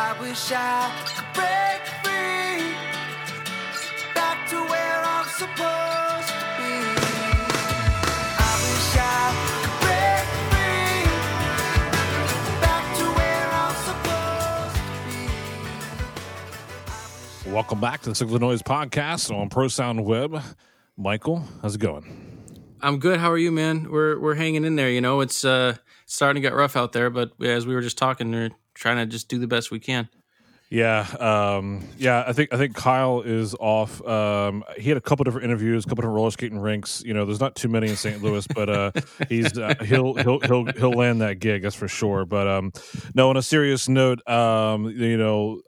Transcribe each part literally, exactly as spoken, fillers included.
I wish I could break free, back to where I'm supposed to be. I wish I could break free, back to where I'm supposed to be. Welcome back to the Signal to Noise podcast on ProSound Web. Michael, how's it going? I'm good. How are you, man? We're we're hanging in there. You know, it's uh, starting to get rough out there, but as we were just talking, we're trying to just do the best we can. Yeah, um, yeah. I think I think Kyle is off. Um, he had a couple different interviews, a couple different roller skating rinks. You know, there's not too many in Saint Louis, but uh, he's uh, he'll he'll he'll he'll land that gig, that's for sure. But um, no, on a serious note, um, you know,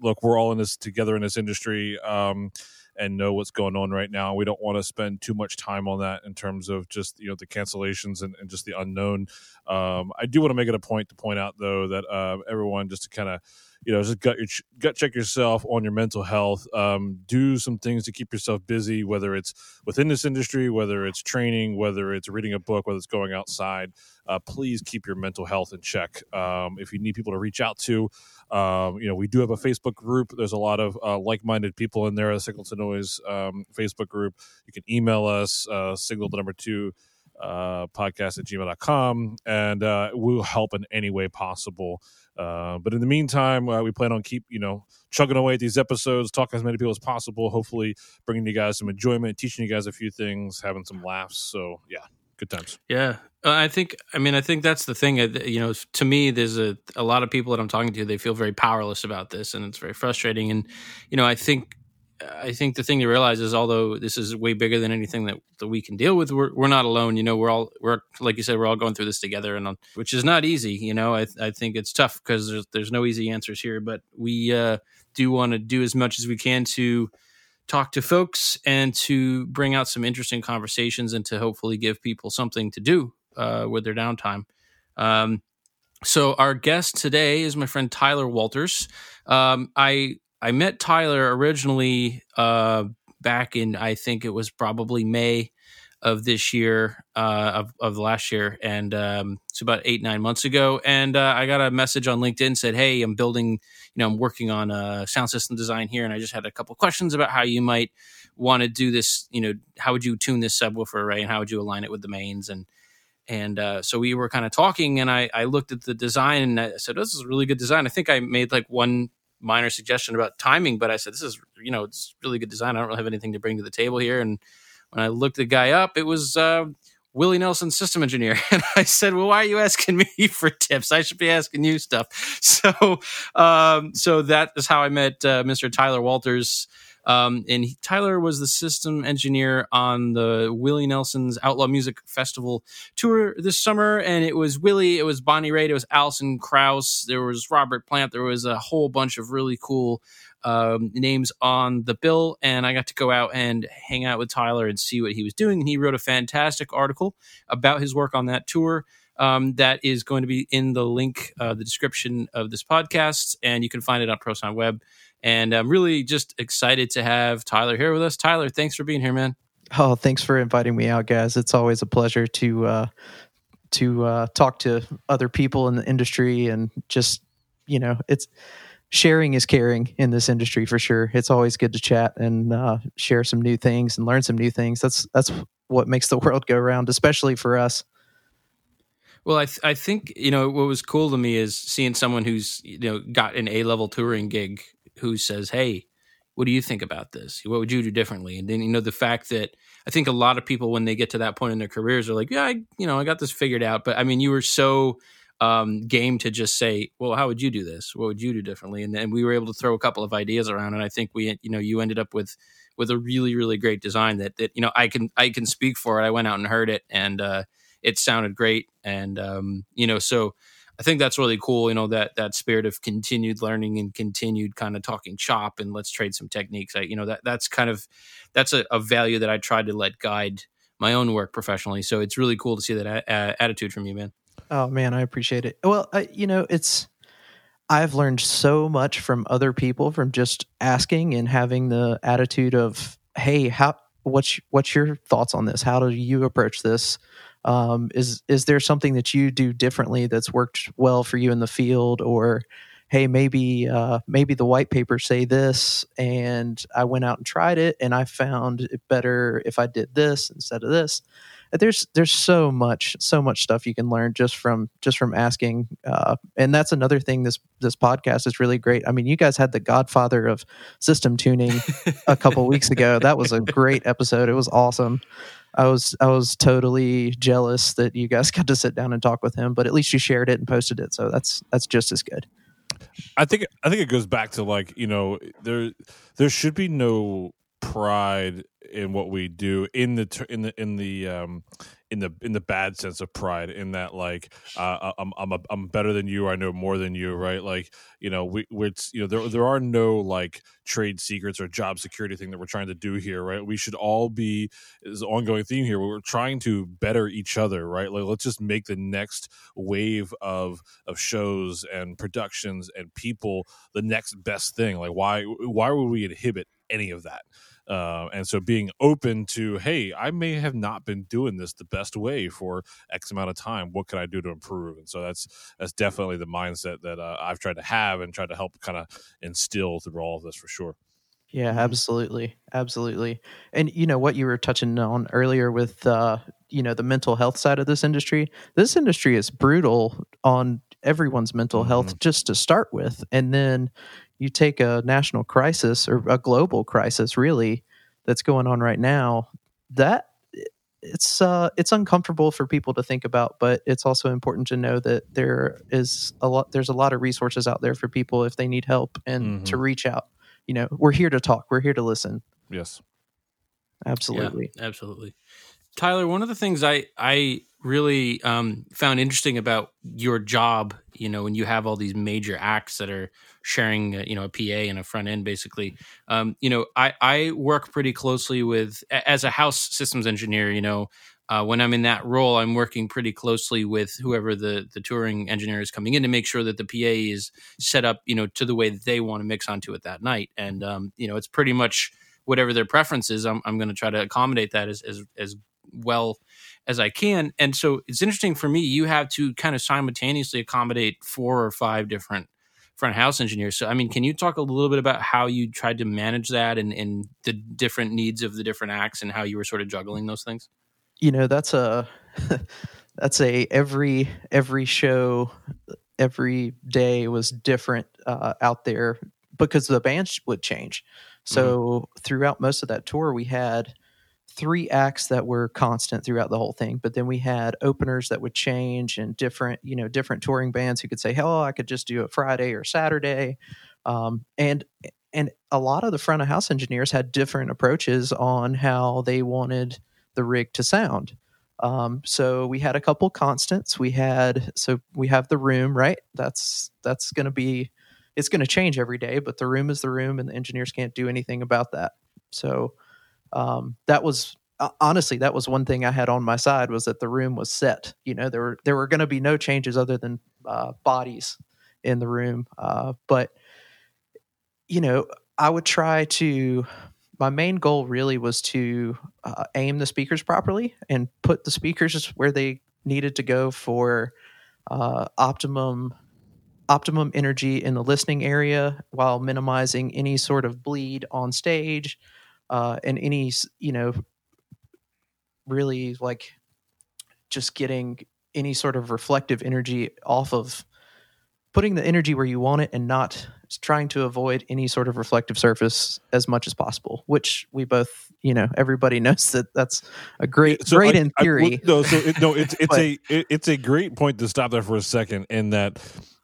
look, we're all in this together in this industry. Um, and know what's going on right now. We don't want to spend too much time on that in terms of just, you know, the cancellations and, and just the unknown. Um, I do want to make it a point to point out, though, that uh, everyone just to kind of, you know, just gut, your, gut check yourself on your mental health. Um, do some things to keep yourself busy, whether it's within this industry, whether it's training, whether it's reading a book, whether it's going outside. Uh, please keep your mental health in check. Um, if you need people to reach out to, um, you know, we do have a Facebook group. There's a lot of uh, like-minded people in there, the Signal to Noise um, Facebook group. You can email us, uh, signal to number two. Uh, podcast at gmail dot com, and uh, we'll help in any way possible. Uh, but in the meantime, uh, we plan on keep, you know, chugging away at these episodes, talking to as many people as possible, hopefully bringing you guys some enjoyment, teaching you guys a few things, having some laughs. So, yeah, good times. Yeah. Uh, I think, I mean, I think that's the thing. You know, to me, there's a, a lot of people that I'm talking to, they feel very powerless about this, and it's very frustrating. And, you know, I think I think the thing to realize is, although this is way bigger than anything that, that we can deal with, we're, we're not alone. You know, we're all, we're like you said, we're all going through this together, and which is not easy. You know, I I think it's tough because there's there's no easy answers here, but we uh, do want to do as much as we can to talk to folks and to bring out some interesting conversations and to hopefully give people something to do uh, with their downtime. Um, so our guest today is my friend Tyler Walters. Um, I. I met Tyler originally uh, back in, I think it was probably May of this year, uh, of, of the last year. And um, it's about eight, nine months ago. And uh, I got a message on LinkedIn, said, hey, I'm building, you know, I'm working on a sound system design here. And I just had a couple questions about how you might want to do this. You know, how would you tune this subwoofer array and how would you align it with the mains? And And uh, so we were kind of talking, and I, I looked at the design and I said, oh, this is a really good design. I think I made like one minor suggestion about timing, but I said, this is, you know, it's really good design. I don't really have anything to bring to the table here. And when I looked the guy up, it was uh, Willie Nelson, system engineer. And I said, well, why are you asking me for tips? I should be asking you stuff. So um, so that is how I met uh, Mister Tyler Walters. Um, and he, Tyler was the system engineer on the Willie Nelson's Outlaw Music Festival tour this summer. And it was Willie, it was Bonnie Raitt, it was Alison Krauss, there was Robert Plant, there was a whole bunch of really cool um, names on the bill. And I got to go out and hang out with Tyler and see what he was doing. And he wrote a fantastic article about his work on that tour. Um, that is going to be in the link, uh, the description of this podcast, and you can find it on ProSound Web. And I'm really just excited to have Tyler here with us. Tyler, thanks for being here, man. Oh, thanks for inviting me out, guys. It's always a pleasure to uh, to uh, talk to other people in the industry, and just, you know, it's sharing is caring in this industry for sure. It's always good to chat and uh, share some new things and learn some new things. That's that's what makes the world go round, especially for us. Well, I th- I think, you know, what was cool to me is seeing someone who's, you know, got an A-level touring gig who says, hey, what do you think about this? What would you do differently? And then, you know, the fact that I think a lot of people when they get to that point in their careers are like, yeah, I, you know, I got this figured out. But I mean, you were so um, game to just say, well, how would you do this? What would you do differently? And then we were able to throw a couple of ideas around. And I think we, you know, you ended up with with a really, really great design that, that you know, I can I can speak for it. I went out and heard it, and uh it sounded great. And, um, you know, so I think that's really cool, you know, that that spirit of continued learning and continued kind of talking shop and let's trade some techniques. I, you know, that that's kind of, that's a, a value that I tried to let guide my own work professionally. So it's really cool to see that a- a- attitude from you, man. Oh, man, I appreciate it. Well, I, you know, it's, I've learned so much from other people from just asking and having the attitude of, hey, how, what's, what's your thoughts on this? How do you approach this? Um, is is there something that you do differently that's worked well for you in the field, or hey, maybe uh, maybe the white papers say this, and I went out and tried it, and I found it better if I did this instead of this. There's there's so much so much stuff you can learn just from just from asking, uh, and that's another thing. This this podcast is really great. I mean, you guys had the Godfather of system tuning a couple weeks ago. That was a great episode. It was awesome. I was I was totally jealous that you guys got to sit down and talk with him, but at least you shared it and posted it, so that's that's just as good. I think I think it goes back to, like, you know, there there should be no pride in what we do, in the in the in the um in the in the bad sense of pride, in that, like, uh, I'm I'm a, I'm better than you, I know more than you, right? Like, you know, we we're, you know, there there are no, like, trade secrets or job security thing that we're trying to do here, right? We should all be, is an ongoing theme here, we're trying to better each other, right? Like, let's just make the next wave of of shows and productions and people the next best thing. Like, why why would we inhibit any of that? Uh, and so being open to, hey, I may have not been doing this the best way for X amount of time. What can I do to improve? And so that's that's definitely the mindset that uh, I've tried to have and tried to help kind of instill through all of this, for sure. Yeah, absolutely. Absolutely. And, you know, what you were touching on earlier with, uh, you know, the mental health side of this industry, this industry is brutal on everyone's mental mm-hmm. health just to start with. And then you take a national crisis, or a global crisis, really, that's going on right now, that it's uh, it's uncomfortable for people to think about, but it's also important to know that there is a lot. There's a lot of resources out there for people if they need help and mm-hmm. to reach out. You know, we're here to talk. We're here to listen. Yes, absolutely, yeah, absolutely. Tyler, one of the things I I really um, found interesting about your job, you know, when you have all these major acts that are sharing, uh, you know, a P A and a front end, basically, um, you know, I, I work pretty closely with, as a house systems engineer, you know, uh, when I'm in that role, I'm working pretty closely with whoever the, the touring engineer is coming in to make sure that the P A is set up, you know, to the way that they want to mix onto it that night. And, um, you know, it's pretty much whatever their preference is, I'm, I'm going to try to accommodate that as, as, as well as I can. And so it's interesting for me, you have to kind of simultaneously accommodate four or five different front house engineers. So, I mean, can you talk a little bit about how you tried to manage that and, and the different needs of the different acts and how you were sort of juggling those things? You know, that's a, that's a, every, every show, every day was different uh, out there because the band would change. So mm-hmm. throughout most of that tour, we had three acts that were constant throughout the whole thing, but then we had openers that would change and different, you know, different touring bands who could say, "Hell, I could just do it Friday or Saturday," um, and and a lot of the front of house engineers had different approaches on how they wanted the rig to sound. Um, so we had a couple constants. We had so we have the room, right? That's that's going to be it's going to change every day, but the room is the room, and the engineers can't do anything about that. So. Um, that was uh, honestly, that was one thing I had on my side, was that the room was set. You know, there were, there were going to be no changes other than, uh, bodies in the room. Uh, but you know, I would try to, my main goal really was to, uh, aim the speakers properly and put the speakers where they needed to go for, uh, optimum, optimum energy in the listening area while minimizing any sort of bleed on stage. Uh, and any, you know, really like just getting any sort of reflective energy off of putting the energy where you want it and not trying to avoid any sort of reflective surface as much as possible, which we both, you know, everybody knows that that's a great, so great I, in theory. I, no, so it, no, it's, it's but, a, it, it's a great point to stop there for a second, in that,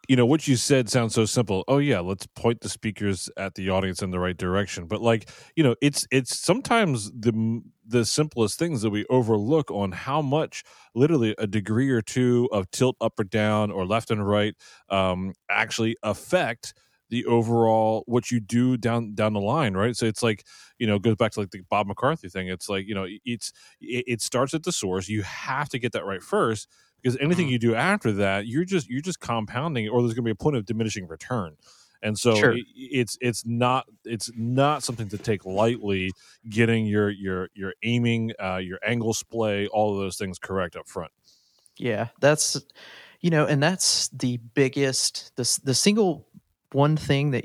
you know, what you said sounds so simple. Oh yeah, let's point the speakers at the audience in the right direction. But, like, you know, it's it's sometimes the the simplest things that we overlook on how much literally a degree or two of tilt up or down or left and right um, actually affect the overall what you do down down the line, right? So it's like, you know, it goes back to like the Bob McCarthy thing. It's like, you know, it's it, it starts at the source. You have to get that right first. Because anything you do after that, you're just you're just compounding, or there's going to be a point of diminishing return, and so sure. it, it's it's not it's not something to take lightly. Getting your your your aiming, uh, your angle splay, all of those things correct up front. Yeah, that's you know, and that's the biggest the the single one thing that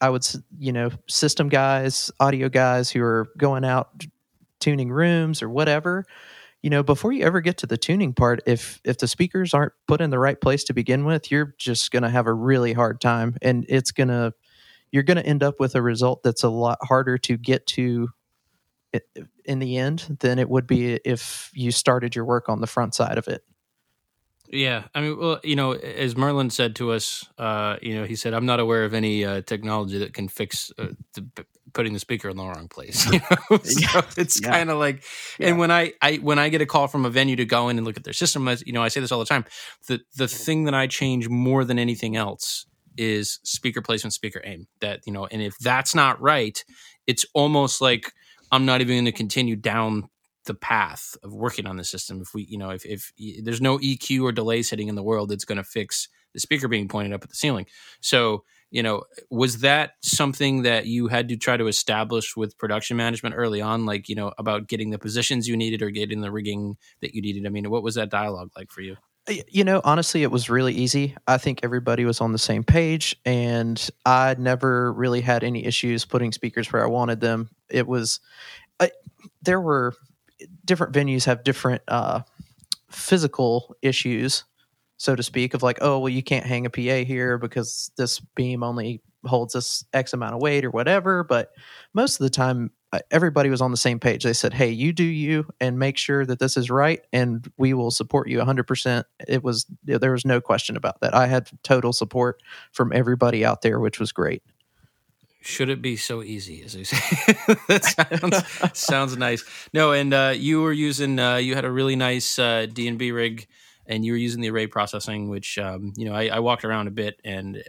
I would, you know, system guys, audio guys who are going out tuning rooms or whatever, you know, before you ever get to the tuning part, if if the speakers aren't put in the right place to begin with, you're just going to have a really hard time, and it's going to, you're going to end up with a result that's a lot harder to get to in the end than it would be if you started your work on the front side of it. Yeah, I mean, well, you know, as Merlin said to us, uh, you know, he said, "I'm not aware of any uh, technology that can fix uh, the, p- putting the speaker in the wrong place." You know? So it's yeah. kind of like, yeah. and when I, I when I get a call from a venue to go in and look at their system, I, you know, I say this all the time: the the thing that I change more than anything else is speaker placement, speaker aim. That, you know, and if that's not right, it's almost like I'm not even going to continue down the path of working on the system. If we, you know, if, if there's no E Q or delay sitting in the world that's going to fix the speaker being pointed up at the ceiling. So, you know, was that something that you had to try to establish with production management early on? Like, you know, about getting the positions you needed or getting the rigging that you needed? I mean, what was that dialogue like for you? You know, honestly, it was really easy. I think everybody was on the same page, and I never really had any issues putting speakers where I wanted them. It was, I, there were, different venues have different uh, physical issues, so to speak, of like, oh, well, you can't hang a P A here because this beam only holds this X amount of weight or whatever. But most of the time, everybody was on the same page. They said, hey, you do you and make sure that this is right, and we will support you one hundred percent. It was, there was no question about that. I had total support from everybody out there, which was great. Should it be so easy, as you say? That sounds, sounds nice. No, and uh, you were using, uh, you had a really nice uh, d and b rig, and you were using the array processing, which, um, you know, I, I walked around a bit, and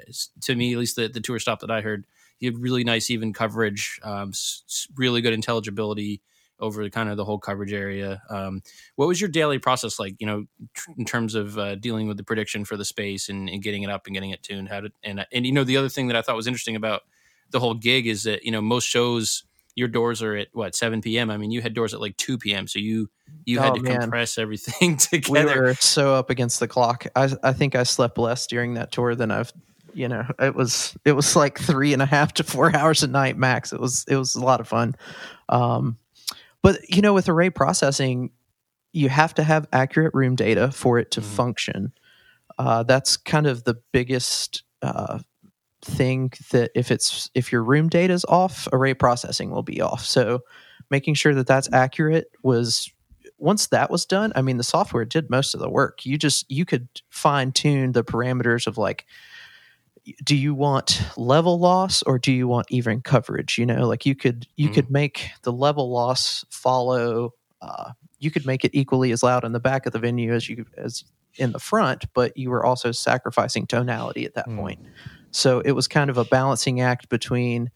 to me, at least the, the tour stop that I heard, you had really nice even coverage, um, s- really good intelligibility over kind of the whole coverage area. Um, what was your daily process like, you know, tr- in terms of uh, dealing with the prediction for the space and, and getting it up and getting it tuned? How did, and, and, you know, the other thing that I thought was interesting about the whole gig is that, you know, most shows your doors are at what, seven p.m. I mean, you had doors at like two p.m. So you you oh, had to man. compress everything together. We were so up against the clock. I I think I slept less during that tour than I've, you know, it was it was like three and a half to four hours a night max. It was it was a lot of fun, um, but you know, with array processing, you have to have accurate room data for it to mm-hmm. function. Uh, that's kind of the biggest. Uh, thing that if it's if your room data is off, array processing will be off. So making sure that that's accurate was, once that was done, I mean, the software did most of the work. You just, you could fine tune the parameters of like, do you want level loss or do you want even coverage? You know, like you could, you mm-hmm. could make the level loss follow, uh, you could make it equally as loud in the back of the venue as you, as in the front, but you were also sacrificing tonality at that mm-hmm. point. So it was kind of a balancing act between,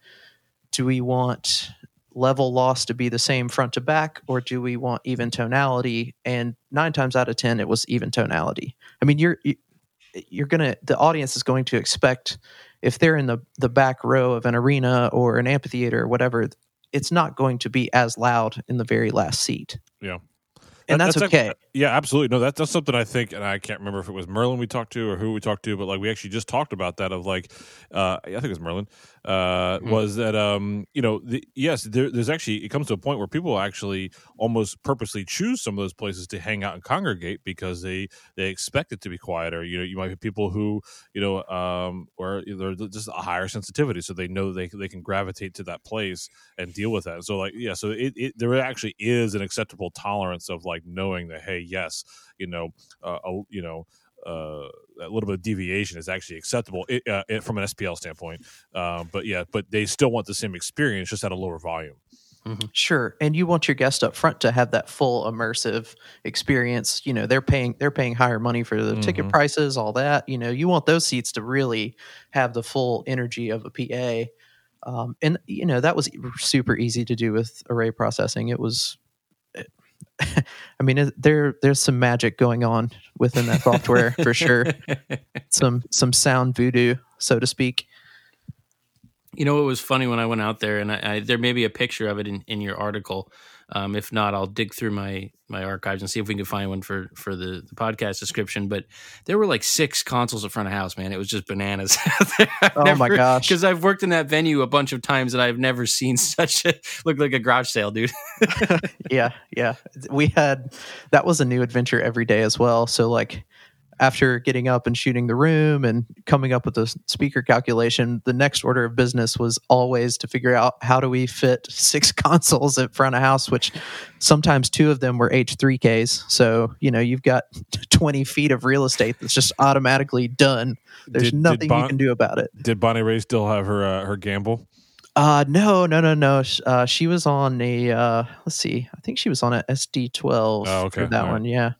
do we want level loss to be the same front to back, or do we want even tonality? And nine times out of ten, it was even tonality. I mean, you're you're gonna the audience is going to expect, if they're in the the back row of an arena or an amphitheater or whatever, it's not going to be as loud in the very last seat. Yeah. And that's, that's okay. Like, yeah, absolutely. No, that, that's something I think, and I can't remember if it was Merlin we talked to or who we talked to, but like we actually just talked about that of like, uh, I think it was Merlin, uh, mm-hmm. was that, um, you know, the, yes, there, there's actually, it comes to a point where people actually almost purposely choose some of those places to hang out and congregate because they, they expect it to be quieter. You know, you might have people who, you know, um, or they're just a higher sensitivity, so they know they they can gravitate to that place and deal with that. So like, yeah, so it, it there actually is an acceptable tolerance of like, knowing that, hey, yes, you know, uh, a, you know, uh, a little bit of deviation is actually acceptable it, uh, it, from an S P L standpoint. Um, but yeah, but they still want the same experience, just at a lower volume. Mm-hmm. Sure, and you want your guest up front to have that full immersive experience. You know, they're paying they're paying higher money for the mm-hmm. ticket prices, all that. You know, you want those seats to really have the full energy of a P A. Um, and you know, that was super easy to do with array processing. It was. It, I mean, there there's some magic going on within that software for sure. Some some sound voodoo, so to speak. You know, it was funny when I went out there, and I, I, there may be a picture of it in, in your article. Um, if not, I'll dig through my my archives and see if we can find one for for the, the podcast description. But there were like six consoles in front of house, man. It was just bananas. Oh, never, my gosh. Because I've worked in that venue a bunch of times and I've never seen such a look like a garage sale, dude. Yeah, yeah. We had, that was a new adventure every day as well. So like after getting up and shooting the room and coming up with a speaker calculation, the next order of business was always to figure out how do we fit six consoles at front of house, which sometimes two of them were H three Ks. So, you know, you've got twenty feet of real estate that's just automatically done. There's did, nothing did bon- you can do about it. Did Bonnie Raitt still have her uh, her gamble? Uh, no, no, no, no. Uh, she was on a, uh, let's see, I think she was on a S D twelve oh, okay. for that All one. Right. Yeah.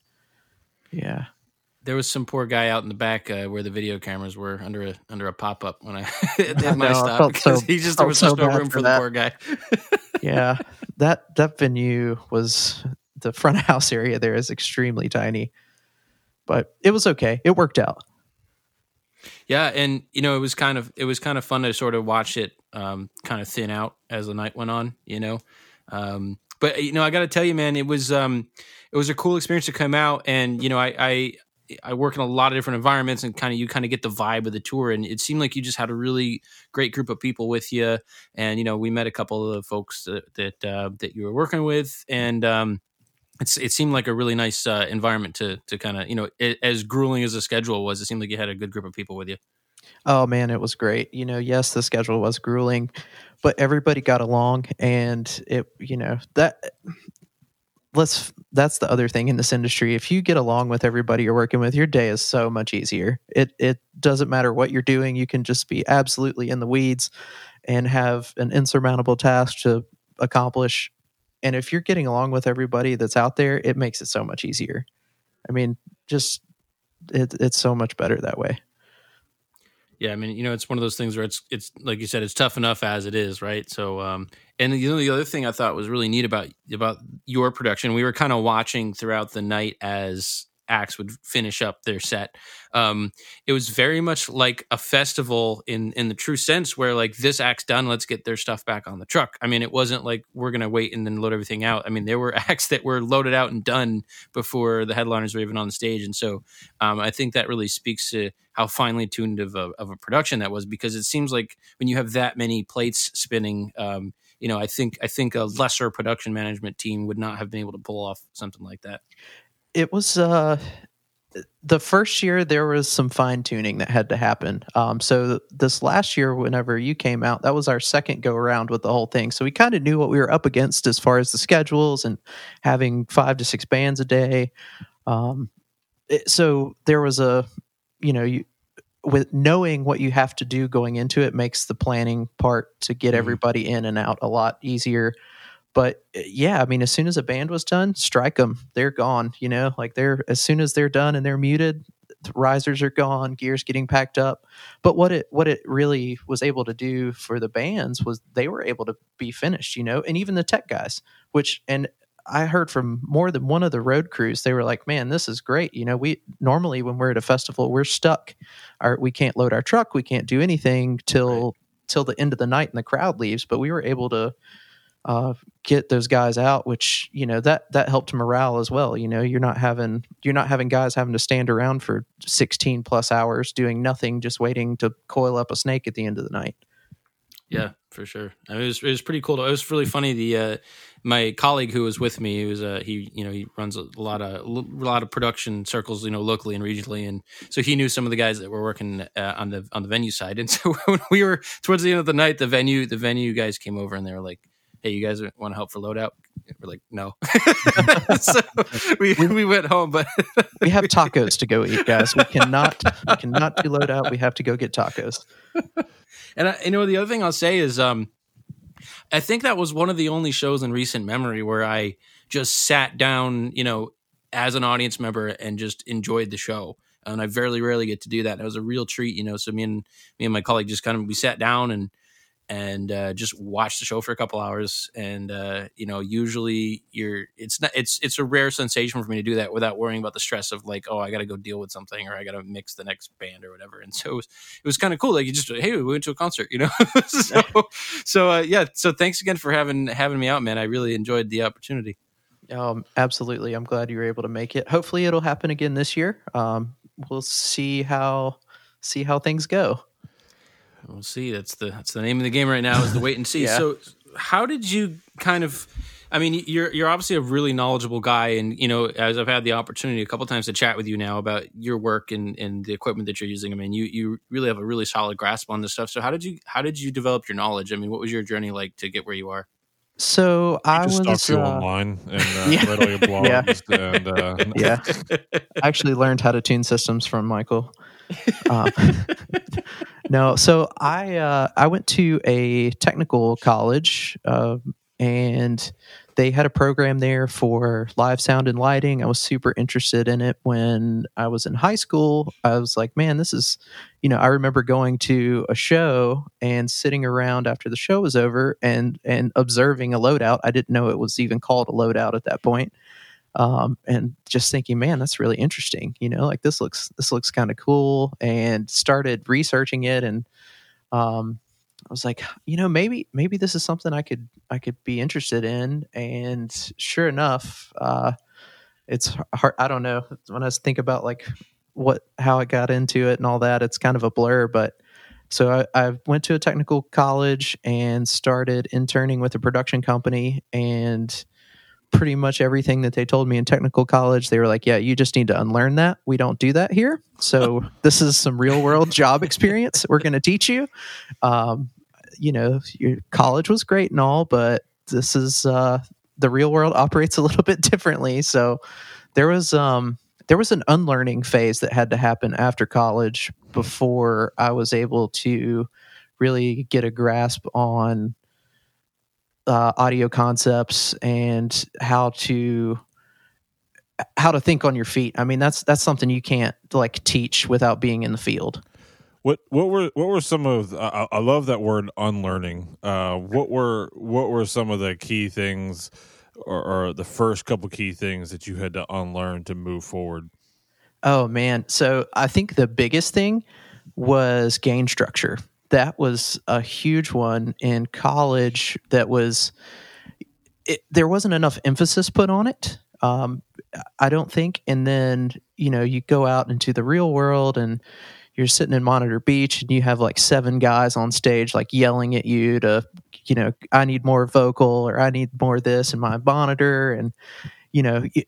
Yeah. There was some poor guy out in the back uh, where the video cameras were under a under a pop up when I did my stop because so, he just there was just so no room for, for the poor guy. Yeah, that that venue was the front of house area. There is extremely tiny, but it was okay. It worked out. Yeah, and you know it was kind of it was kind of fun to sort of watch it um, kind of thin out as the night went on. You know, um, but you know I got to tell you, man, it was um, it was a cool experience to come out, and you know I. I I work in a lot of different environments and kind of, you kind of get the vibe of the tour, and it seemed like you just had a really great group of people with you. And, you know, we met a couple of folks that, that, uh, that you were working with, and, um, it's, it seemed like a really nice, uh, environment to, to kind of, you know, it, as grueling as the schedule was, it seemed like you had a good group of people with you. Oh man, it was great. You know, yes, the schedule was grueling, but everybody got along, and it, you know, that, Let's. That's the other thing in this industry. If you get along with everybody you're working with, your day is so much easier. It it doesn't matter what you're doing. You can just be absolutely in the weeds and have an insurmountable task to accomplish. And if you're getting along with everybody that's out there, it makes it so much easier. I mean, just it, it's so much better that way. Yeah, I mean, you know, it's one of those things where it's it's like you said, it's tough enough as it is, right? So, um, and you know, the other thing I thought was really neat about about your production, we were kind of watching throughout the night as acts would finish up their set. Um, it was very much like a festival in in the true sense, where like this act's done, let's get their stuff back on the truck. I mean, it wasn't like we're gonna wait and then load everything out. I mean, there were acts that were loaded out and done before the headliners were even on the stage, and so um, I think that really speaks to how finely tuned of a, of a production that was, because it seems like when you have that many plates spinning, um, you know, I think I think a lesser production management team would not have been able to pull off something like that. It was uh, the first year there was some fine tuning that had to happen. Um, so th- this last year, whenever you came out, that was our second go around with the whole thing. So we kind of knew what we were up against as far as the schedules and having five to six bands a day. Um, it, so there was a, you know, you, with knowing what you have to do going into it makes the planning part to get everybody in and out a lot easier. But yeah, I mean, as soon as a band was done, strike them. They're gone, you know, like they're, as soon as they're done and they're muted, the risers are gone, gear's getting packed up. But what it, what it really was able to do for the bands was they were able to be finished, you know, and even the tech guys, which, and I heard from more than one of the road crews, they were like, man, this is great. You know, we normally, when we're at a festival, we're stuck. Our, we can't load our truck. We can't do anything till, right. till the end of the night and the crowd leaves. But we were able to, uh get those guys out, which you know that that helped morale as well. You know, you're not having you're not having guys having to stand around for sixteen plus hours doing nothing, just waiting to coil up a snake at the end of the night. Yeah, for sure. I mean, it was it was pretty cool. It was really funny. The uh, my colleague who was with me, he was uh, he you know he runs a lot of a lot of production circles, you know, locally and regionally, and so he knew some of the guys that were working uh, on the on the venue side. And so when we were towards the end of the night, the venue the venue guys came over and they were like, hey, you guys want to help for loadout? We're like, no. So we we went home, but we have tacos to go eat, guys. We cannot we cannot do loadout. We have to go get tacos. And I, you know, the other thing I'll say is, um, I think that was one of the only shows in recent memory where I just sat down, you know, as an audience member and just enjoyed the show. And I very rarely get to do that. It was a real treat, you know. So me and me and my colleague just kind of we sat down and. and uh, just watch the show for a couple hours. And, uh, you know, usually you're, it's not, it's, it's a rare sensation for me to do that without worrying about the stress of like, oh, I got to go deal with something, or I got to mix the next band or whatever. And so it was, it was kind of cool. Like you just, hey, we went to a concert, you know? so, so uh, yeah. So thanks again for having, having me out, man. I really enjoyed the opportunity. Um, absolutely. I'm glad you were able to make it. Hopefully it'll happen again this year. Um, we'll see how, see how things go. We'll see. That's the that's the name of the game right now, is the wait and see. Yeah. So how did you kind of, I mean, you're you're obviously a really knowledgeable guy, and you know, as I've had the opportunity a couple of times to chat with you now about your work and, and the equipment that you're using. I mean, you you really have a really solid grasp on this stuff. So how did you how did you develop your knowledge? I mean, what was your journey like to get where you are? So you I just was. Stalked you uh, online and uh, yeah. read all your blogs. Yeah. And, uh, yeah. I actually learned how to tune systems from Michael. Uh, no, so I uh, I went to a technical college, uh, and they had a program there for live sound and lighting. I was super interested in it when I was in high school. I was like, man, this is, you know, I remember going to a show and sitting around after the show was over and and observing a loadout. I didn't know it was even called a loadout at that point. Um, and just thinking, man, that's really interesting. You know, like this looks, this looks kind of cool, and started researching it. And, um, I was like, you know, maybe, maybe this is something I could, I could be interested in. And sure enough, uh, it's hard. I don't know, when I think about like what, how I got into it and all that, it's kind of a blur, but so I, I went to a technical college and started interning with a production company, and pretty much everything that they told me in technical college, they were like, yeah, you just need to unlearn that. We don't do that here. So this is some real world job experience we're going to teach you. Um, you know, your college was great and all, but this is, uh, the real world operates a little bit differently. So there was, um, there was an unlearning phase that had to happen after college before I was able to really get a grasp on Uh, audio concepts and how to how to think on your feet. I mean, that's that's something you can't like teach without being in the field. What what were what were some of uh, I love that word, unlearning. Uh, what were what were some of the key things, or, or the first couple key things that you had to unlearn to move forward? Oh man, so I think the biggest thing was gain structure. That was a huge one in college. That was, it, there wasn't enough emphasis put on it, um, I don't think. And then, you know, you go out into the real world and you're sitting in Monitor Beach and you have like seven guys on stage, like yelling at you to, you know, I need more vocal, or I need more this in my monitor. And, you know, it,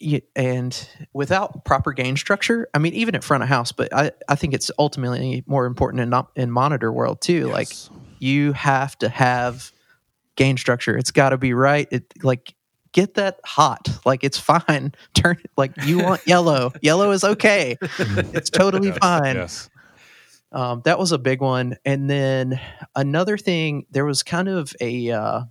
You, and without proper gain structure, I mean, even at front of house, but I, I think it's ultimately more important in, in monitor world too. Yes. Like you have to have gain structure. It's got to be right. It like get that hot, like it's fine. Turn it like you want yellow. Yellow is okay. It's totally yes, fine. Yes. Um, that was a big one. And then another thing, there was kind of a, uh,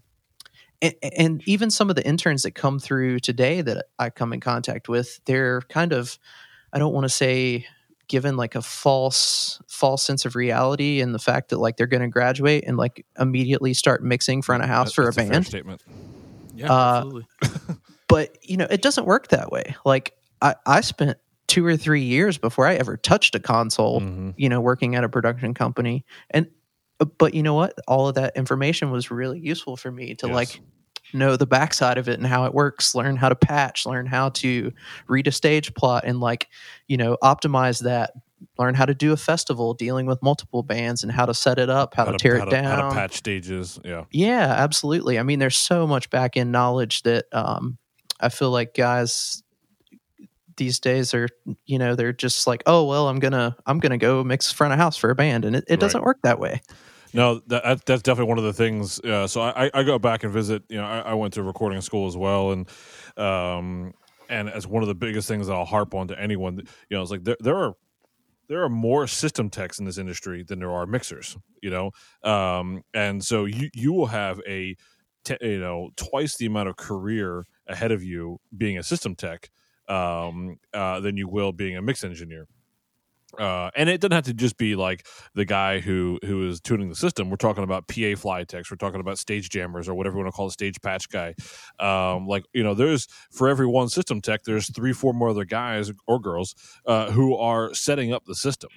And, and even some of the interns that come through today that I come in contact with, they're kind of, I don't want to say given like a false, false sense of reality, and the fact that like they're going to graduate and like immediately start mixing front of house that, for a band. A fair statement. Yeah, uh, absolutely. But you know, it doesn't work that way. Like I, I spent two or three years before I ever touched a console, mm-hmm. you know, working at a production company, and but you know what? All of that information was really useful for me to yes. like. know the backside of it and how it works, learn how to patch, learn how to read a stage plot and like, you know, optimize that, learn how to do a festival dealing with multiple bands and how to set it up, how, how to tear how it down. How to patch stages. Yeah. Yeah, absolutely. I mean, there's so much back end knowledge that um, I feel like guys these days are, you know, they're just like, oh, well, I'm going to, I'm going to go mix front of house for a band. And it, it doesn't right. work that way. No, that, that's definitely one of the things. Uh, so I, I go back and visit. You know, I, I went to recording school as well, and um, and as one of the biggest things that I'll harp on to anyone, you know, it's like there there are there are more system techs in this industry than there are mixers. You know, um, and so you you will have a te- you know twice the amount of career ahead of you being a system tech um, uh, than you will being a mix engineer. Uh, and it doesn't have to just be like the guy who, who is tuning the system. We're talking about P A fly techs. We're talking about stage jammers or whatever you want to call the stage patch guy. Um, like, you know, there's for every one system tech, there's three, four more other guys or girls uh, who are setting up the system.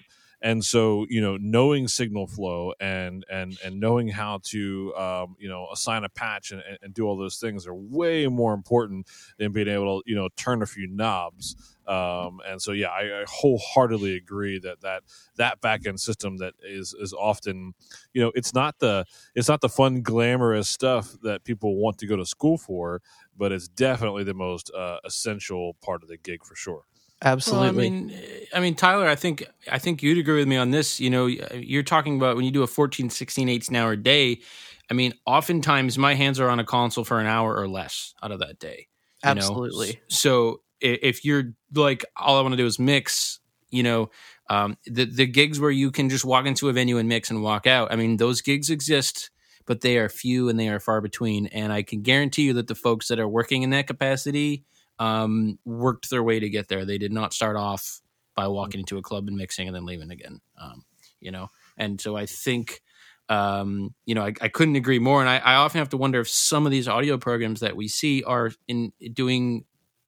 And so, you know, knowing signal flow and and and knowing how to, um, you know, assign a patch and, and do all those things are way more important than being able to, you know, turn a few knobs. Um, and so, yeah, I, I wholeheartedly agree that that, that back-end system that is is often, you know, it's not the it's not the fun, glamorous stuff that people want to go to school for, but it's definitely the most uh, essential part of the gig for sure. Absolutely. Well, I mean, I mean, Tyler, I think I think you'd agree with me on this. You know, you're talking about when you do a fourteen, sixteen eighths an hour day. I mean, oftentimes my hands are on a console for an hour or less out of that day. Absolutely. You know? So if you're like, all I want to do is mix, you know, um, the the gigs where you can just walk into a venue and mix and walk out. I mean, those gigs exist, but they are few and they are far between. And I can guarantee you that the folks that are working in that capacity um worked their way to get there. They did not start off by walking into a club and mixing and then leaving again. Um you know and so I think um you know I, I couldn't agree more, and I, I often have to wonder if some of these audio programs that we see are in doing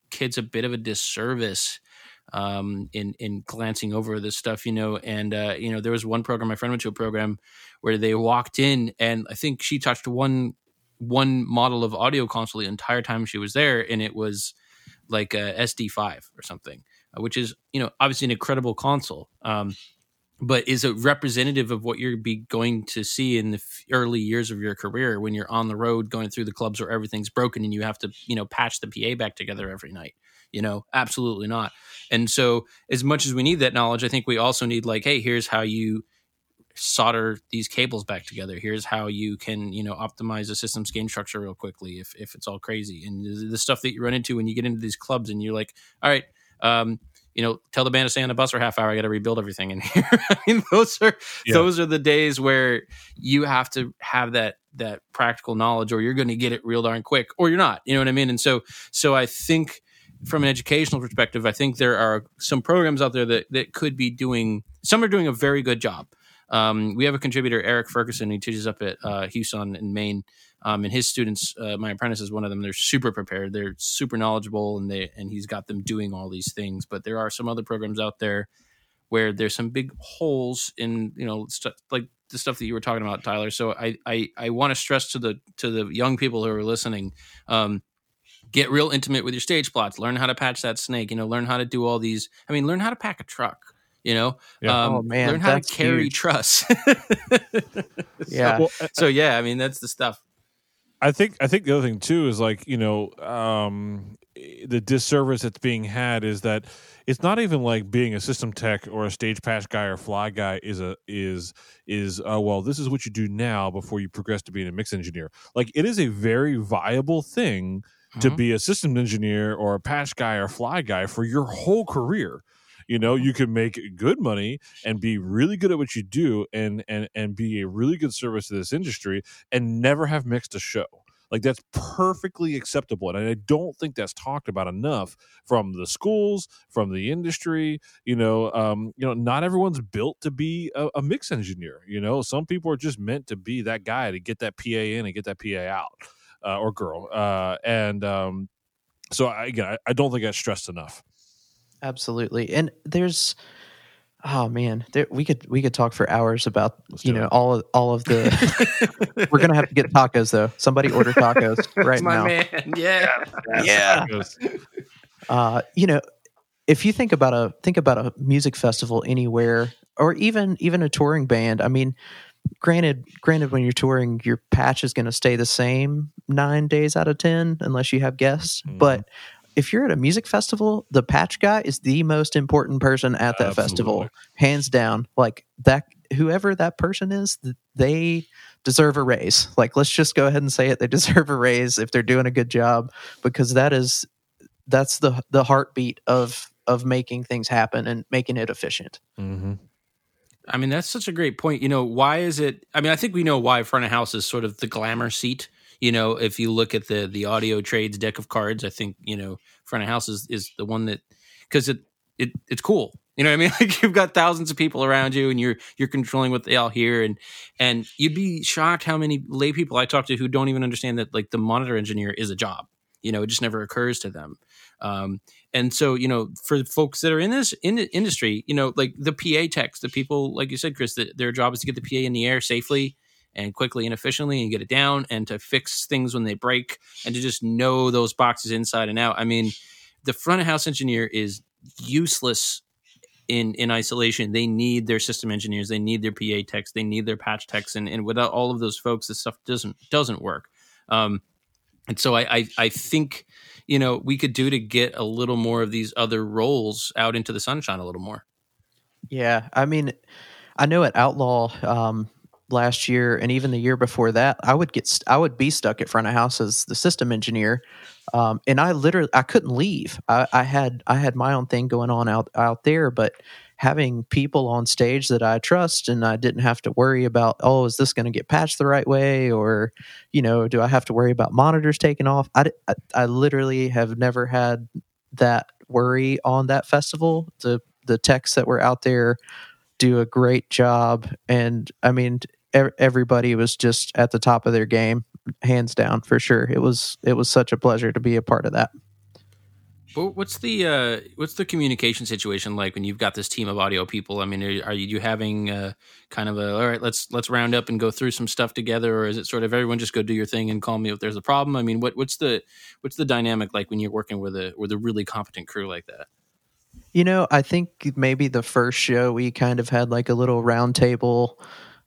kids a bit of a disservice um in in glancing over this stuff, you know and uh you know there was one program, my friend went to a program where they walked in and I think she touched one one model of audio console the entire time she was there, and it was like a S D five or something, which is, you know, obviously an incredible console, um, but is a representative of what you're be going to see in the f- early years of your career when you're on the road going through the clubs where everything's broken and you have to, you know, patch the P A back together every night. You know, absolutely not. And so as much as we need that knowledge, I think we also need like, hey, here's how you solder these cables back together. Here's how you can, you know, optimize a system's gain structure real quickly if if it's all crazy. And the stuff that you run into when you get into these clubs and you're like, all right, um, you know, tell the band to stay on the bus for a half hour. I got to rebuild everything in here. I mean, those are yeah. those are the days where you have to have that that practical knowledge, or you're going to get it real darn quick, or you're not. You know what I mean? And so so I think from an educational perspective, I think there are some programs out there that that could be doing. Some are doing a very good job. Um, we have a contributor, Eric Ferguson, who teaches up at uh, Houston in Maine, um, and his students, uh, my apprentice is one of them. They're super prepared, they're super knowledgeable, and they and he's got them doing all these things. But there are some other programs out there where there's some big holes in, you know, st- like the stuff that you were talking about, Tyler. So I I, I want to stress to the to the young people who are listening, um, get real intimate with your stage plots. Learn how to patch that snake. You know, learn how to do all these. I mean, learn how to pack a truck. You know, yeah. um, oh, man, learn how to carry huge. Truss. yeah. So, well, so, yeah, I mean, that's the stuff. I think I think the other thing, too, is like, you know, um, the disservice that's being had is that it's not even like being a system tech or a stage patch guy or fly guy is a is is, uh, well, this is what you do now before you progress to being a mix engineer. Like, it is a very viable thing mm-hmm. to be a system engineer or a patch guy or fly guy for your whole career. You know, you can make good money and be really good at what you do and and and be a really good service to this industry and never have mixed a show. Like, that's perfectly acceptable. And I don't think that's talked about enough from the schools, from the industry. You know, um, you know, not everyone's built to be a, a mix engineer. You know, some people are just meant to be that guy to get that P A in and get that P A out uh, or girl. Uh, and um, so, I, again, I, I don't think that's stressed enough. Absolutely. And there's, oh man, there, we could we could talk for hours about, Let's you know, it. all of, all of the, we're going to have to get tacos though. Somebody order tacos right My now. Man. Yeah. Yeah. yeah. Uh, you know, if you think about a, think about a music festival anywhere, or even, even a touring band, I mean, Granted, granted, when you're touring, your patch is going to stay the same nine days out of ten, unless you have guests. Mm. But if you're at a music festival, the patch guy is the most important person at that Absolutely. festival, hands down. Like that, whoever that person is, they deserve a raise. Like, let's just go ahead and say it. They deserve a raise if they're doing a good job, because that is, that's the, the heartbeat of, of making things happen and making it efficient. Mm-hmm. I mean, that's such a great point. You know, why is it, I mean, I think we know why front of house is sort of the glamour seat. You know, if you look at the the audio trades deck of cards, I think, you know, front of house is, is the one that, because it, it it's cool. You know what I mean? Like, you've got thousands of people around you, and you're you're controlling what they all hear, and and you'd be shocked how many lay people I talk to who don't even understand that, like, the monitor engineer is a job. You know, it just never occurs to them. Um, and so, you know, for folks that are in this in industry, you know, like the P A techs, the people, like you said, Chris, that their job is to get the P A in the air safely and quickly and efficiently and get it down and to fix things when they break and to just know those boxes inside and out. I mean, the front of house engineer is useless in, in isolation. They need their system engineers. They need their P A techs. They need their patch techs. And, and without all of those folks, this stuff doesn't, doesn't work. Um, and so I, I, I think, you know, we could do to get a little more of these other roles out into the sunshine a little more. Yeah. I mean, I know at Outlaw, um, last year and even the year before that, I would get, I would be stuck at front of house as the system engineer. Um, and I literally, I couldn't leave. I, I had, I had my own thing going on out, out there, but having people on stage that I trust, and I didn't have to worry about, oh, is this going to get patched the right way? Or, you know, do I have to worry about monitors taking off? I, I, I literally have never had that worry on that festival. The, the techs that were out there do a great job. And I mean, everybody was just at the top of their game, hands down, for sure. It was it was such a pleasure to be a part of that. Well, what's the uh, what's the communication situation like when you've got this team of audio people? I mean, are, are you having uh, kind of a all right? Let's let's round up and go through some stuff together, or is it sort of everyone just go do your thing and call me if there's a problem? I mean, what what's the what's the dynamic like when you're working with a with a really competent crew like that? You know, I think maybe the first show we kind of had like a little round table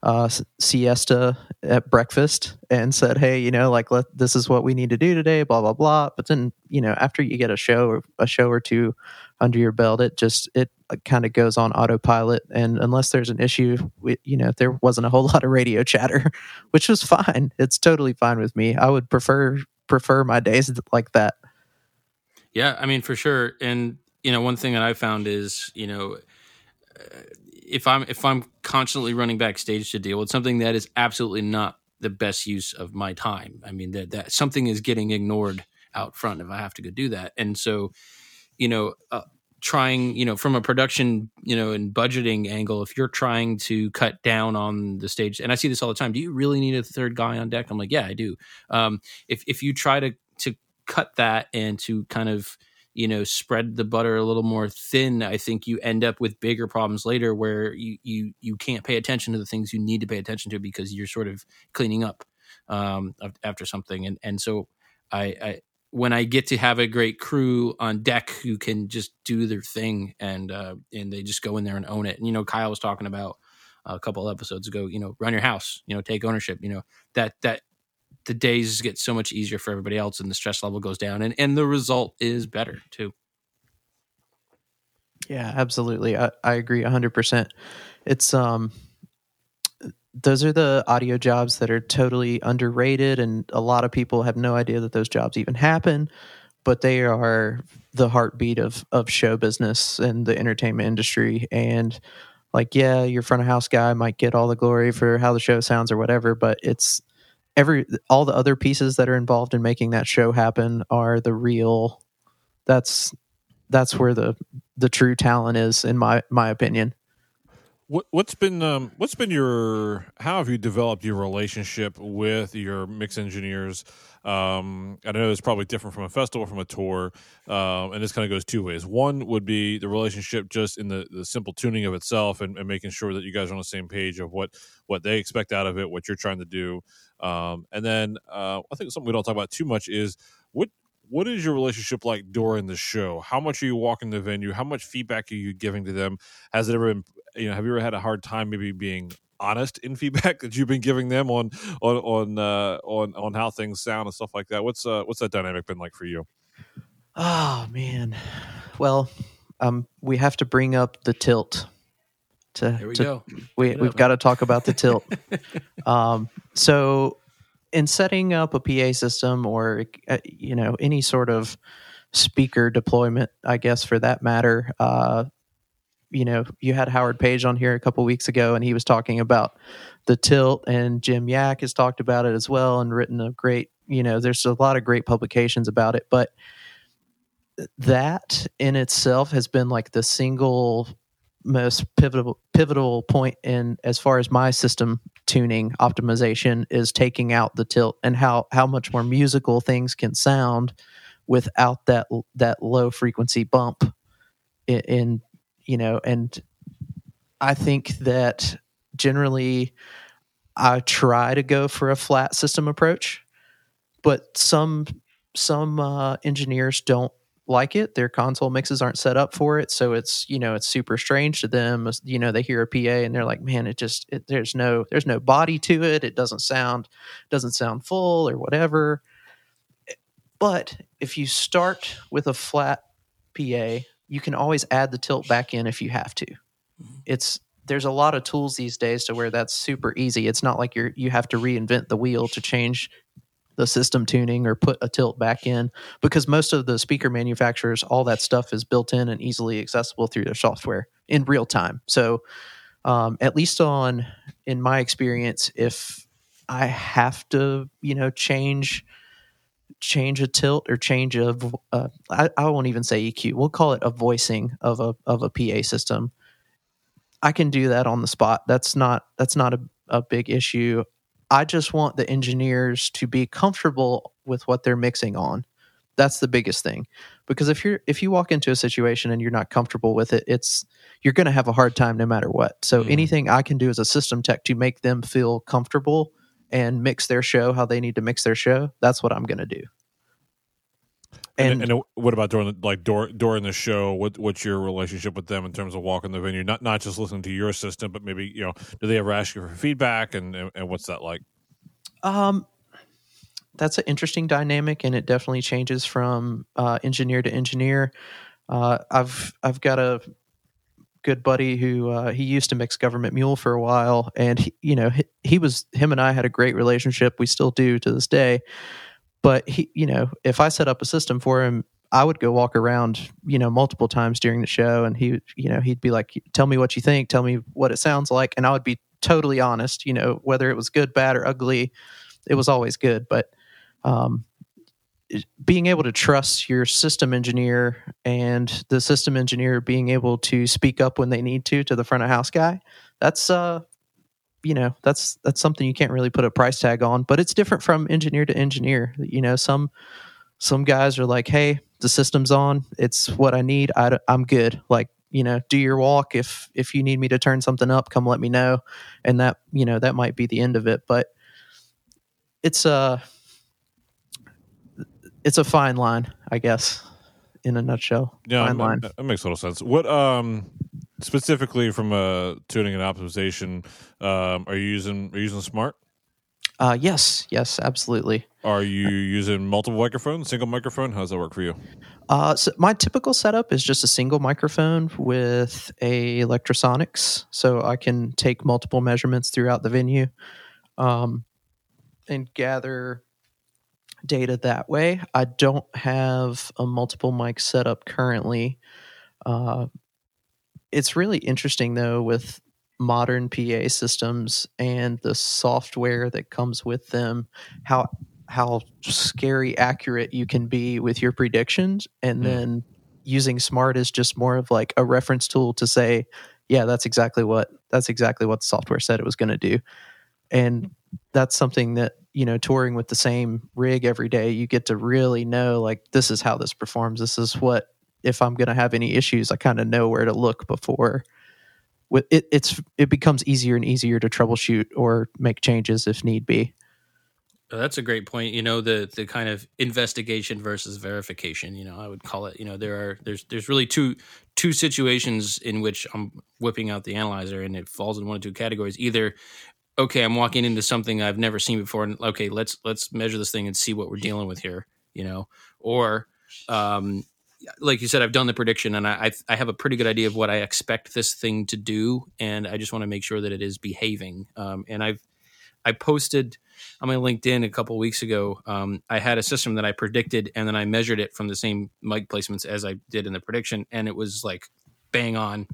Uh, siesta at breakfast and said, hey, you know, like, let, this is what we need to do today, blah, blah, blah. But then, you know, after you get a show, a show or two under your belt, it just, it kind of goes on autopilot. And unless there's an issue, we, you know, there wasn't a whole lot of radio chatter, which was fine. It's totally fine with me. I would prefer, prefer my days like that. Yeah, I mean, for sure. And, you know, one thing that I found is, you know, uh, if I'm if I'm constantly running backstage to deal with something, that is absolutely not the best use of my time. I mean, that that something is getting ignored out front if I have to go do that. And so, you know, uh, trying, you know, from a production, you know, and budgeting angle, if you're trying to cut down on the stage, and I see this all the time, do you really need a third guy on deck? I'm like, yeah, I do. Um, if if you try to to cut that and to kind of, you know, spread the butter a little more thin, I think you end up with bigger problems later where you, you, you can't pay attention to the things you need to pay attention to because you're sort of cleaning up um, after something. And and so I, I when I get to have a great crew on deck who can just do their thing and uh, and they just go in there and own it. And, you know, Kyle was talking about a couple episodes ago, you know, run your house, you know, take ownership, you know, that that. The days get so much easier for everybody else and the stress level goes down and, and the result is better too. Yeah, absolutely. I, I agree a hundred percent. It's, um, those are the audio jobs that are totally underrated. And a lot of people have no idea that those jobs even happen, but they are the heartbeat of, of show business and the entertainment industry. And like, yeah, your front of house guy might get all the glory for how the show sounds or whatever, but it's, Every all the other pieces that are involved in making that show happen are the real. That's that's where the the true talent is, in my my opinion. What what's been um, what's been your how have you developed your relationship with your mix engineers? Um, I know it's probably different from a festival, from a tour, um, and this kind of goes two ways. One would be the relationship just in the, the simple tuning of itself and, and making sure that you guys are on the same page of what, what they expect out of it, what you're trying to do. Um, and then uh, I think something we don't talk about too much is what what is your relationship like during the show? How much are you walking the venue? How much feedback are you giving to them? Has it ever been, you know, have you ever had a hard time maybe being honest in feedback that you've been giving them on on on uh, on on how things sound and stuff like that? What's uh, what's that dynamic been like for you? Oh man, well, um, we have to bring up the tilt. To, Here we to, go. We we've got to talk about the tilt. um, so, in setting up a P A system or uh, you know any sort of speaker deployment, I guess for that matter. Uh, You know, you had Howard Page on here a couple weeks ago, and he was talking about the tilt, and Jim Yak has talked about it as well and written a great, you know, there's a lot of great publications about it. But that in itself has been like the single most pivotal pivotal point in as far as my system tuning optimization is taking out the tilt and how how much more musical things can sound without that that low frequency bump in, in you know, and I think that generally I try to go for a flat system approach, but some some uh, engineers don't like it. Their console mixes aren't set up for it, so it's, you know, it's super strange to them. You know, they hear a P A and they're like, man, it just it, there's no there's no body to it. It doesn't sound doesn't sound full or whatever. But if you start with a flat P A, you can always add the tilt back in if you have to. It's there's a lot of tools these days to where that's super easy. It's not like you're you have to reinvent the wheel to change the system tuning or put a tilt back in, because most of the speaker manufacturers, all that stuff is built in and easily accessible through their software in real time. So um, at least on in my experience, if I have to, you know, change change a tilt or change a uh, I, I won't even say E Q. We'll call it a voicing of a of a P A system. I can do that on the spot. That's not that's not a, a big issue. I just want the engineers to be comfortable with what they're mixing on. That's the biggest thing. Because if you're if you walk into a situation and you're not comfortable with it, it's you're going to have a hard time no matter what. So mm-hmm. anything I can do as a system tech to make them feel comfortable and mix their show how they need to mix their show, that's what I'm going to do. And, and, and what about during the, like during, during the show? What what's your relationship with them in terms of walking the venue? Not not just listening to your system, but maybe, you know, do they ever ask you for feedback? And, and, and what's that like? Um, that's an interesting dynamic, and it definitely changes from uh, engineer to engineer. Uh, I've I've got a good buddy who uh, he used to mix Government Mule for a while, and he, you know he, he was him and I had a great relationship. We still do to this day. But he, you know, if I set up a system for him, I would go walk around, you know, multiple times during the show, and he, you know, he'd be like, "Tell me what you think. Tell me what it sounds like," and I would be totally honest. You know, whether it was good, bad, or ugly, it was always good. But um, being able to trust your system engineer and the system engineer being able to speak up when they need to to the front of house guy, that's uh, you know, that's that's something you can't really put a price tag on, but it's different from engineer to engineer. You know, some some guys are like, "Hey, the system's on. It's what I need. I, I'm good. Like, you know, do your walk. If if you need me to turn something up, come let me know." And that, you know, that might be the end of it. But it's a it's a fine line, I guess, in a nutshell. Yeah, fine line. That makes a little sense. What um. Specifically from uh, tuning and optimization, um, are you using are you using SMART? Uh, yes, yes, absolutely. Are you using multiple microphones, single microphone? How does that work for you? Uh, so my typical setup is just a single microphone with a Electrosonics, so I can take multiple measurements throughout the venue um, and gather data that way. I don't have a multiple mic setup currently. Uh, It's really interesting, though, with modern P A systems and the software that comes with them, how how scary accurate you can be with your predictions. And then using SMART is just more of like a reference tool to say, yeah, that's exactly what that's exactly what the software said it was going to do. And that's something that, you know, touring with the same rig every day, you get to really know, like, this is how this performs. This is what. If I'm going to have any issues, I kind of know where to look before it, it's, it becomes easier and easier to troubleshoot or make changes if need be. That's a great point. You know, the, the kind of investigation versus verification, you know, I would call it, you know, there are, there's, there's really two, two situations in which I'm whipping out the analyzer, and it falls in one of two categories. Either, okay, I'm walking into something I've never seen before, and okay, let's, let's measure this thing and see what we're dealing with here, you know, or, um, like you said, I've done the prediction, and I I have a pretty good idea of what I expect this thing to do, and I just want to make sure that it is behaving. Um, and I've I posted on my LinkedIn a couple of weeks ago. Um, I had a system that I predicted, and then I measured it from the same mic placements as I did in the prediction, and it was like bang on.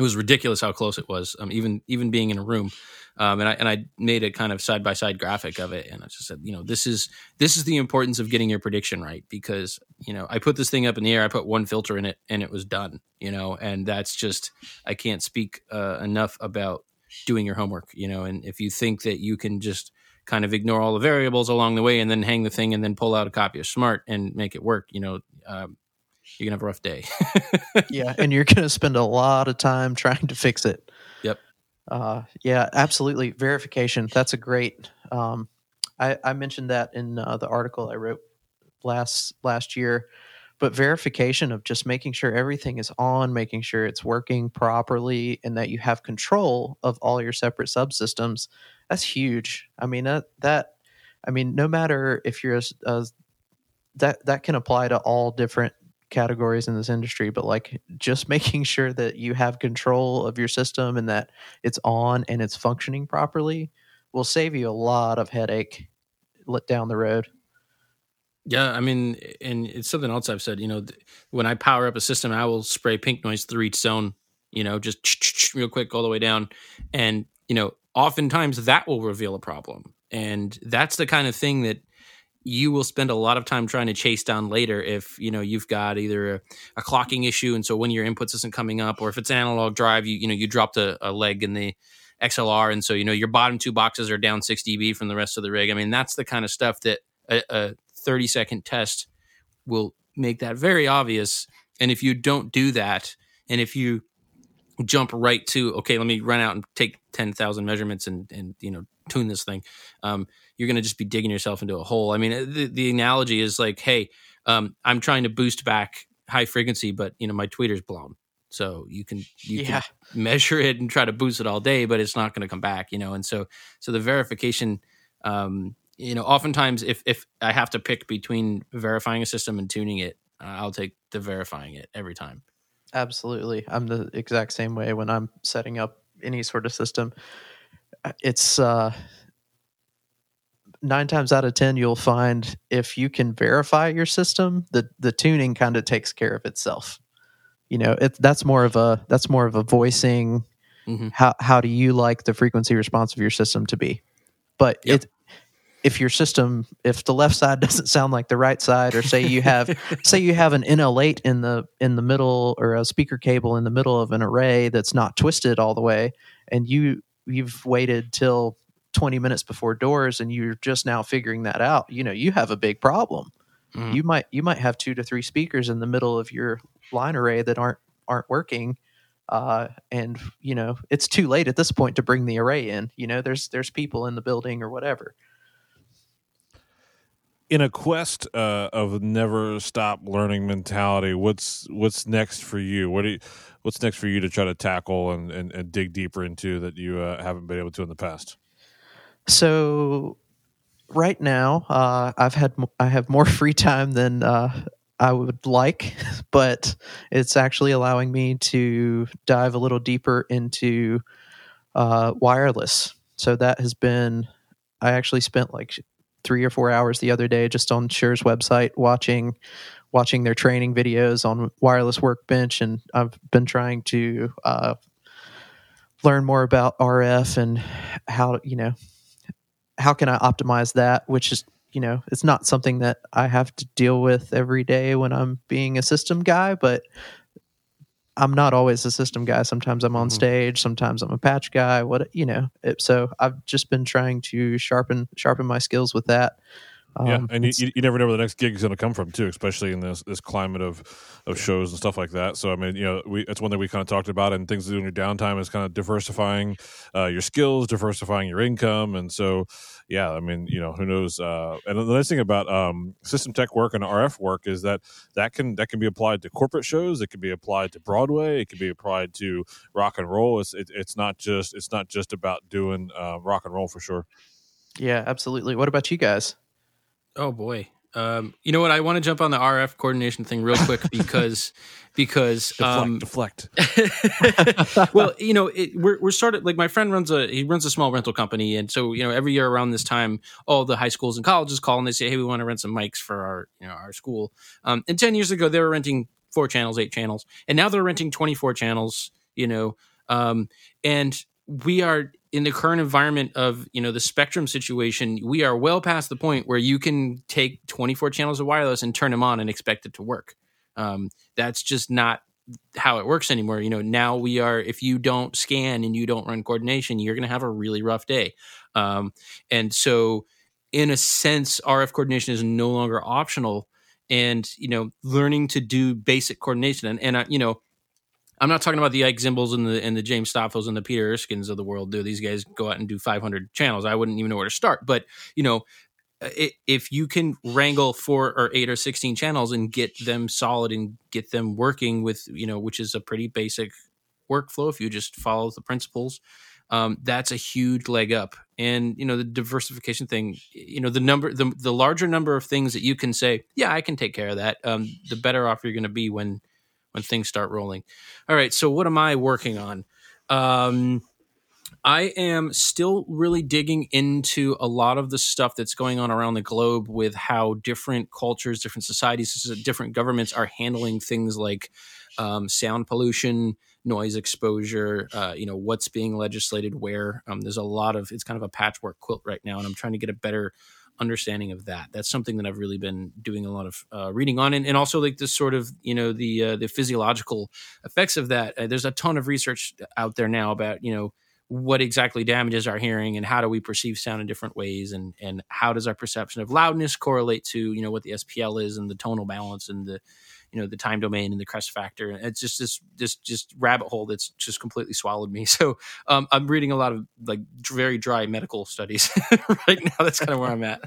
It was ridiculous how close it was, um, even even being in a room. Um, and I and I made a kind of side by side graphic of it, and I just said, you know, this is this is the importance of getting your prediction right, because you know I put this thing up in the air, I put one filter in it, and it was done. You know, and that's just I can't speak uh, enough about doing your homework. You know, and if you think that you can just kind of ignore all the variables along the way and then hang the thing and then pull out a copy of SMART and make it work, you know, um, you're gonna have a rough day. Yeah, and you're gonna spend a lot of time trying to fix it. Yep. Uh, yeah, absolutely. Verification. That's a great. Um, I, I mentioned that in uh, the article I wrote last last year, but verification of just making sure everything is on, making sure it's working properly, and that you have control of all your separate subsystems. That's huge. I mean, uh, that, I mean, no matter if you're, a, a, that, that can apply to all different categories in this industry, but like just making sure that you have control of your system and that it's on and it's functioning properly will save you a lot of headache down the road. Yeah, I mean, and it's something else I've said, you know, when I power up a system, I will spray pink noise through each zone, you know, just real quick all the way down. And, you know, oftentimes that will reveal a problem. And that's the kind of thing that you will spend a lot of time trying to chase down later if, you know, you've got either a, a clocking issue. And so when your inputs isn't coming up, or if it's an analog drive, you, you know, you dropped a, a leg in the X L R. And so, you know, your bottom two boxes are down six decibels from the rest of the rig. I mean, that's the kind of stuff that a, a thirty second test will make that very obvious. And if you don't do that, and if you jump right to, okay, let me run out and take ten thousand measurements and, and, you know, tune this thing. Um, you're going to just be digging yourself into a hole. I mean, the, the analogy is like, hey, um, I'm trying to boost back high frequency, but you know, my tweeter's blown. So you can, you yeah. can measure it and try to boost it all day, but it's not going to come back, you know? And so, so the verification, um, you know, oftentimes if, if I have to pick between verifying a system and tuning it, uh, I'll take the verifying it every time. Absolutely. I'm the exact same way when I'm setting up any sort of system. It's uh, nine times out of ten, you'll find if you can verify your system, the, the tuning kind of takes care of itself. You know, it, that's more of a that's more of a voicing. Mm-hmm. How how do you like the frequency response of your system to be? But yep. it. If your system, if the left side doesn't sound like the right side, or say you have, say you have an N L eight in the in the middle, or a speaker cable in the middle of an array that's not twisted all the way, and you you've waited till twenty minutes before doors, and you're just now figuring that out, you know, you have a big problem. Mm. You might you might have two to three speakers in the middle of your line array that aren't aren't working. Uh, and you know, it's too late at this point to bring the array in. You know, there's there's people in the building or whatever. In a quest uh, of never stop learning mentality, what's what's next for you? What do you, what's next for you to try to tackle and, and, and dig deeper into that you uh, haven't been able to in the past? So, right now, uh, I've had I have more free time than uh, I would like, but it's actually allowing me to dive a little deeper into uh, wireless. So that has been I actually spent like. three or four hours the other day just on Shure's website watching watching their training videos on Wireless Workbench, and I've been trying to uh, learn more about R F and how, you know, how can I optimize that, which is, you know, it's not something that I have to deal with every day when I'm being a system guy, but I'm not always a system guy. Sometimes I'm on mm-hmm. stage. Sometimes I'm a patch guy. What you know. It, so I've just been trying to sharpen sharpen my skills with that. Um, yeah, and you, you never know where the next gig is going to come from, too. Especially in this, this climate of, of shows and stuff like that. So I mean, you know, we, that's one thing we kind of talked about, and things to do in your downtime is kind of diversifying uh, your skills, diversifying your income, and so yeah, I mean, you know, who knows? Uh, and the nice thing about um, system tech work and R F work is that that can that can be applied to corporate shows. It can be applied to Broadway. It can be applied to rock and roll. It's it, it's not just it's not just about doing uh, rock and roll for sure. Yeah, absolutely. What about you guys? Oh boy. Um, you know what? I want to jump on the R F coordination thing real quick because, because, um, deflect, deflect. Well, you know, it, we're, we're started, like my friend runs a, he runs a small rental company. And so, you know, every year around this time, all the high schools and colleges call and they say, hey, we want to rent some mics for our, you know, our school. Um, and ten years ago, they were renting four channels, eight channels, and now they're renting twenty-four channels, you know, Um, and we are in the current environment of, you know, the spectrum situation. We are well past the point where you can take twenty-four channels of wireless and turn them on and expect it to work. Um, that's just not how it works anymore. You know, now we are, if you don't scan and you don't run coordination, you're going to have a really rough day. Um, and so in a sense, R F coordination is no longer optional, and, you know, learning to do basic coordination. And, and, uh, you know, I'm not talking about the Ike Zimbles and the, and the James Stoffels and the Peter Erskins of the world. Do these guys go out and do five hundred channels? I wouldn't even know where to start, but, you know, if you can wrangle four or eight or sixteen channels and get them solid and get them working with, you know, which is a pretty basic workflow, if you just follow the principles, um, that's a huge leg up. And, you know, the diversification thing, you know, the number, the, the larger number of things that you can say, yeah, I can take care of that. Um, the better off you're going to be when, when things start rolling. All right. So what am I working on? Um, I am still really digging into a lot of the stuff that's going on around the globe with how different cultures, different societies, different governments are handling things like um, sound pollution, noise exposure, uh, you know, what's being legislated where. Um, there's a lot of, it's kind of a patchwork quilt right now, and I'm trying to get a better understanding of that. That's something that I've really been doing a lot of uh, reading on, and, and also like this sort of, you know, the uh, the physiological effects of that. Uh, there's a ton of research out there now about, you know, what exactly damages our hearing and how do we perceive sound in different ways, and and how does our perception of loudness correlate to, you know, what the S P L is and the tonal balance and the, you know, the time domain and the crest factor. It's just this this just rabbit hole that's just completely swallowed me. So um, I'm reading a lot of like very dry medical studies right now. That's kind of where I'm at.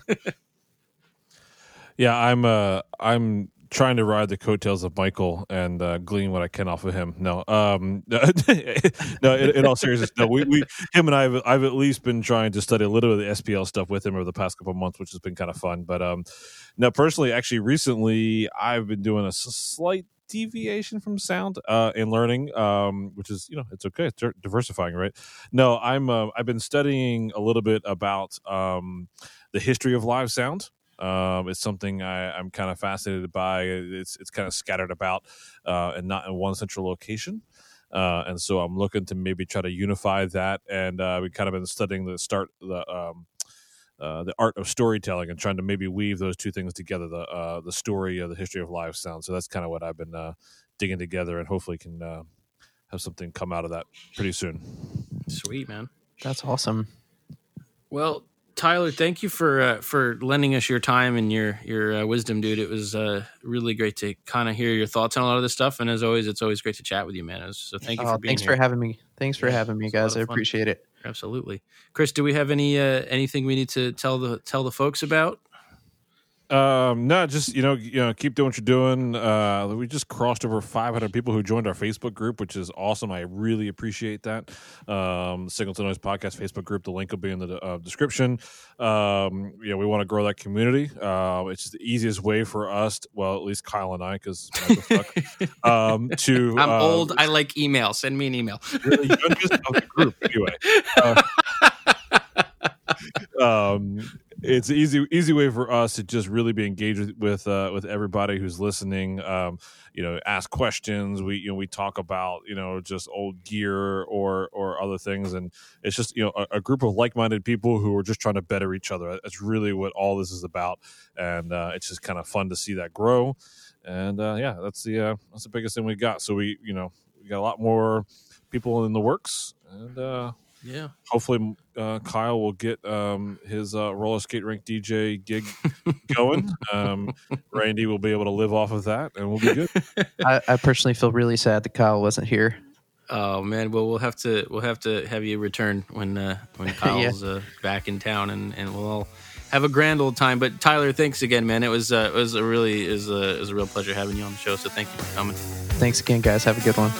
Yeah, I'm uh, I'm trying to ride the coattails of Michael and uh, glean what I can off of him. No, um, no, in, in all seriousness, no, we, we, him and I, have, I've at least been trying to study a little of the S P L stuff with him over the past couple of months, which has been kind of fun. But um, now personally, actually recently, I've been doing a slight deviation from sound uh, in learning, um, which is, you know, it's okay. It's diversifying, right? No, I'm, uh, I've been studying a little bit about um, the history of live sound. Um, it's something I, I'm kind of fascinated by. It's it's kind of scattered about uh, and not in one central location. Uh, and so I'm looking to maybe try to unify that. And uh, we've kind of been studying the start the um, uh, the art of storytelling and trying to maybe weave those two things together, the uh, the story of the history of live sound. So that's kind of what I've been uh, digging together, and hopefully can uh, have something come out of that pretty soon. Sweet, man. That's awesome. Well, Tyler, thank you for uh, for lending us your time and your your uh, wisdom, dude. It was uh, really great to kind of hear your thoughts on a lot of this stuff. And as always, it's always great to chat with you, man. So thank you oh, for being thanks here. Thanks for having me. Thanks for yeah, having me, guys. I appreciate it. Absolutely, Chris. Do we have any uh, anything we need to tell the tell the folks about? Um, no, just, you know, you know, keep doing what you're doing. Uh, we just crossed over five hundred people who joined our Facebook group, which is awesome. I really appreciate that. Um, Signal to Noise Podcast Facebook group. The link will be in the uh, description. Um, you know, we want to grow that community. Uh, it's the easiest way for us. To, well, at least Kyle and I, because um, to I'm um, old. I like email. Send me an email. You're the youngest of the group, anyway. Uh, um. It's an easy, easy way for us to just really be engaged with with, uh, with everybody who's listening. Um, you know, ask questions. We you know we talk about you know just old gear or or other things, and it's just you know a, a group of like minded people who are just trying to better each other. That's really what all this is about, and uh, it's just kind of fun to see that grow. And uh, yeah, that's the uh, that's the biggest thing we got. So we you know we got a lot more people in the works, and. Uh, Yeah. Hopefully, uh, Kyle will get um, his uh, roller skate rink D J gig going. Um, Randy will be able to live off of that, and we'll be good. I, I personally feel really sad that Kyle wasn't here. Oh man, well we'll have to we'll have to have you return when uh, when Kyle's yeah. uh, back in town, and, and we'll all have a grand old time. But Tyler, thanks again, man. It was uh, it was a really is a it was a real pleasure having you on the show. So thank you for coming. Thanks again, guys. Have a good one.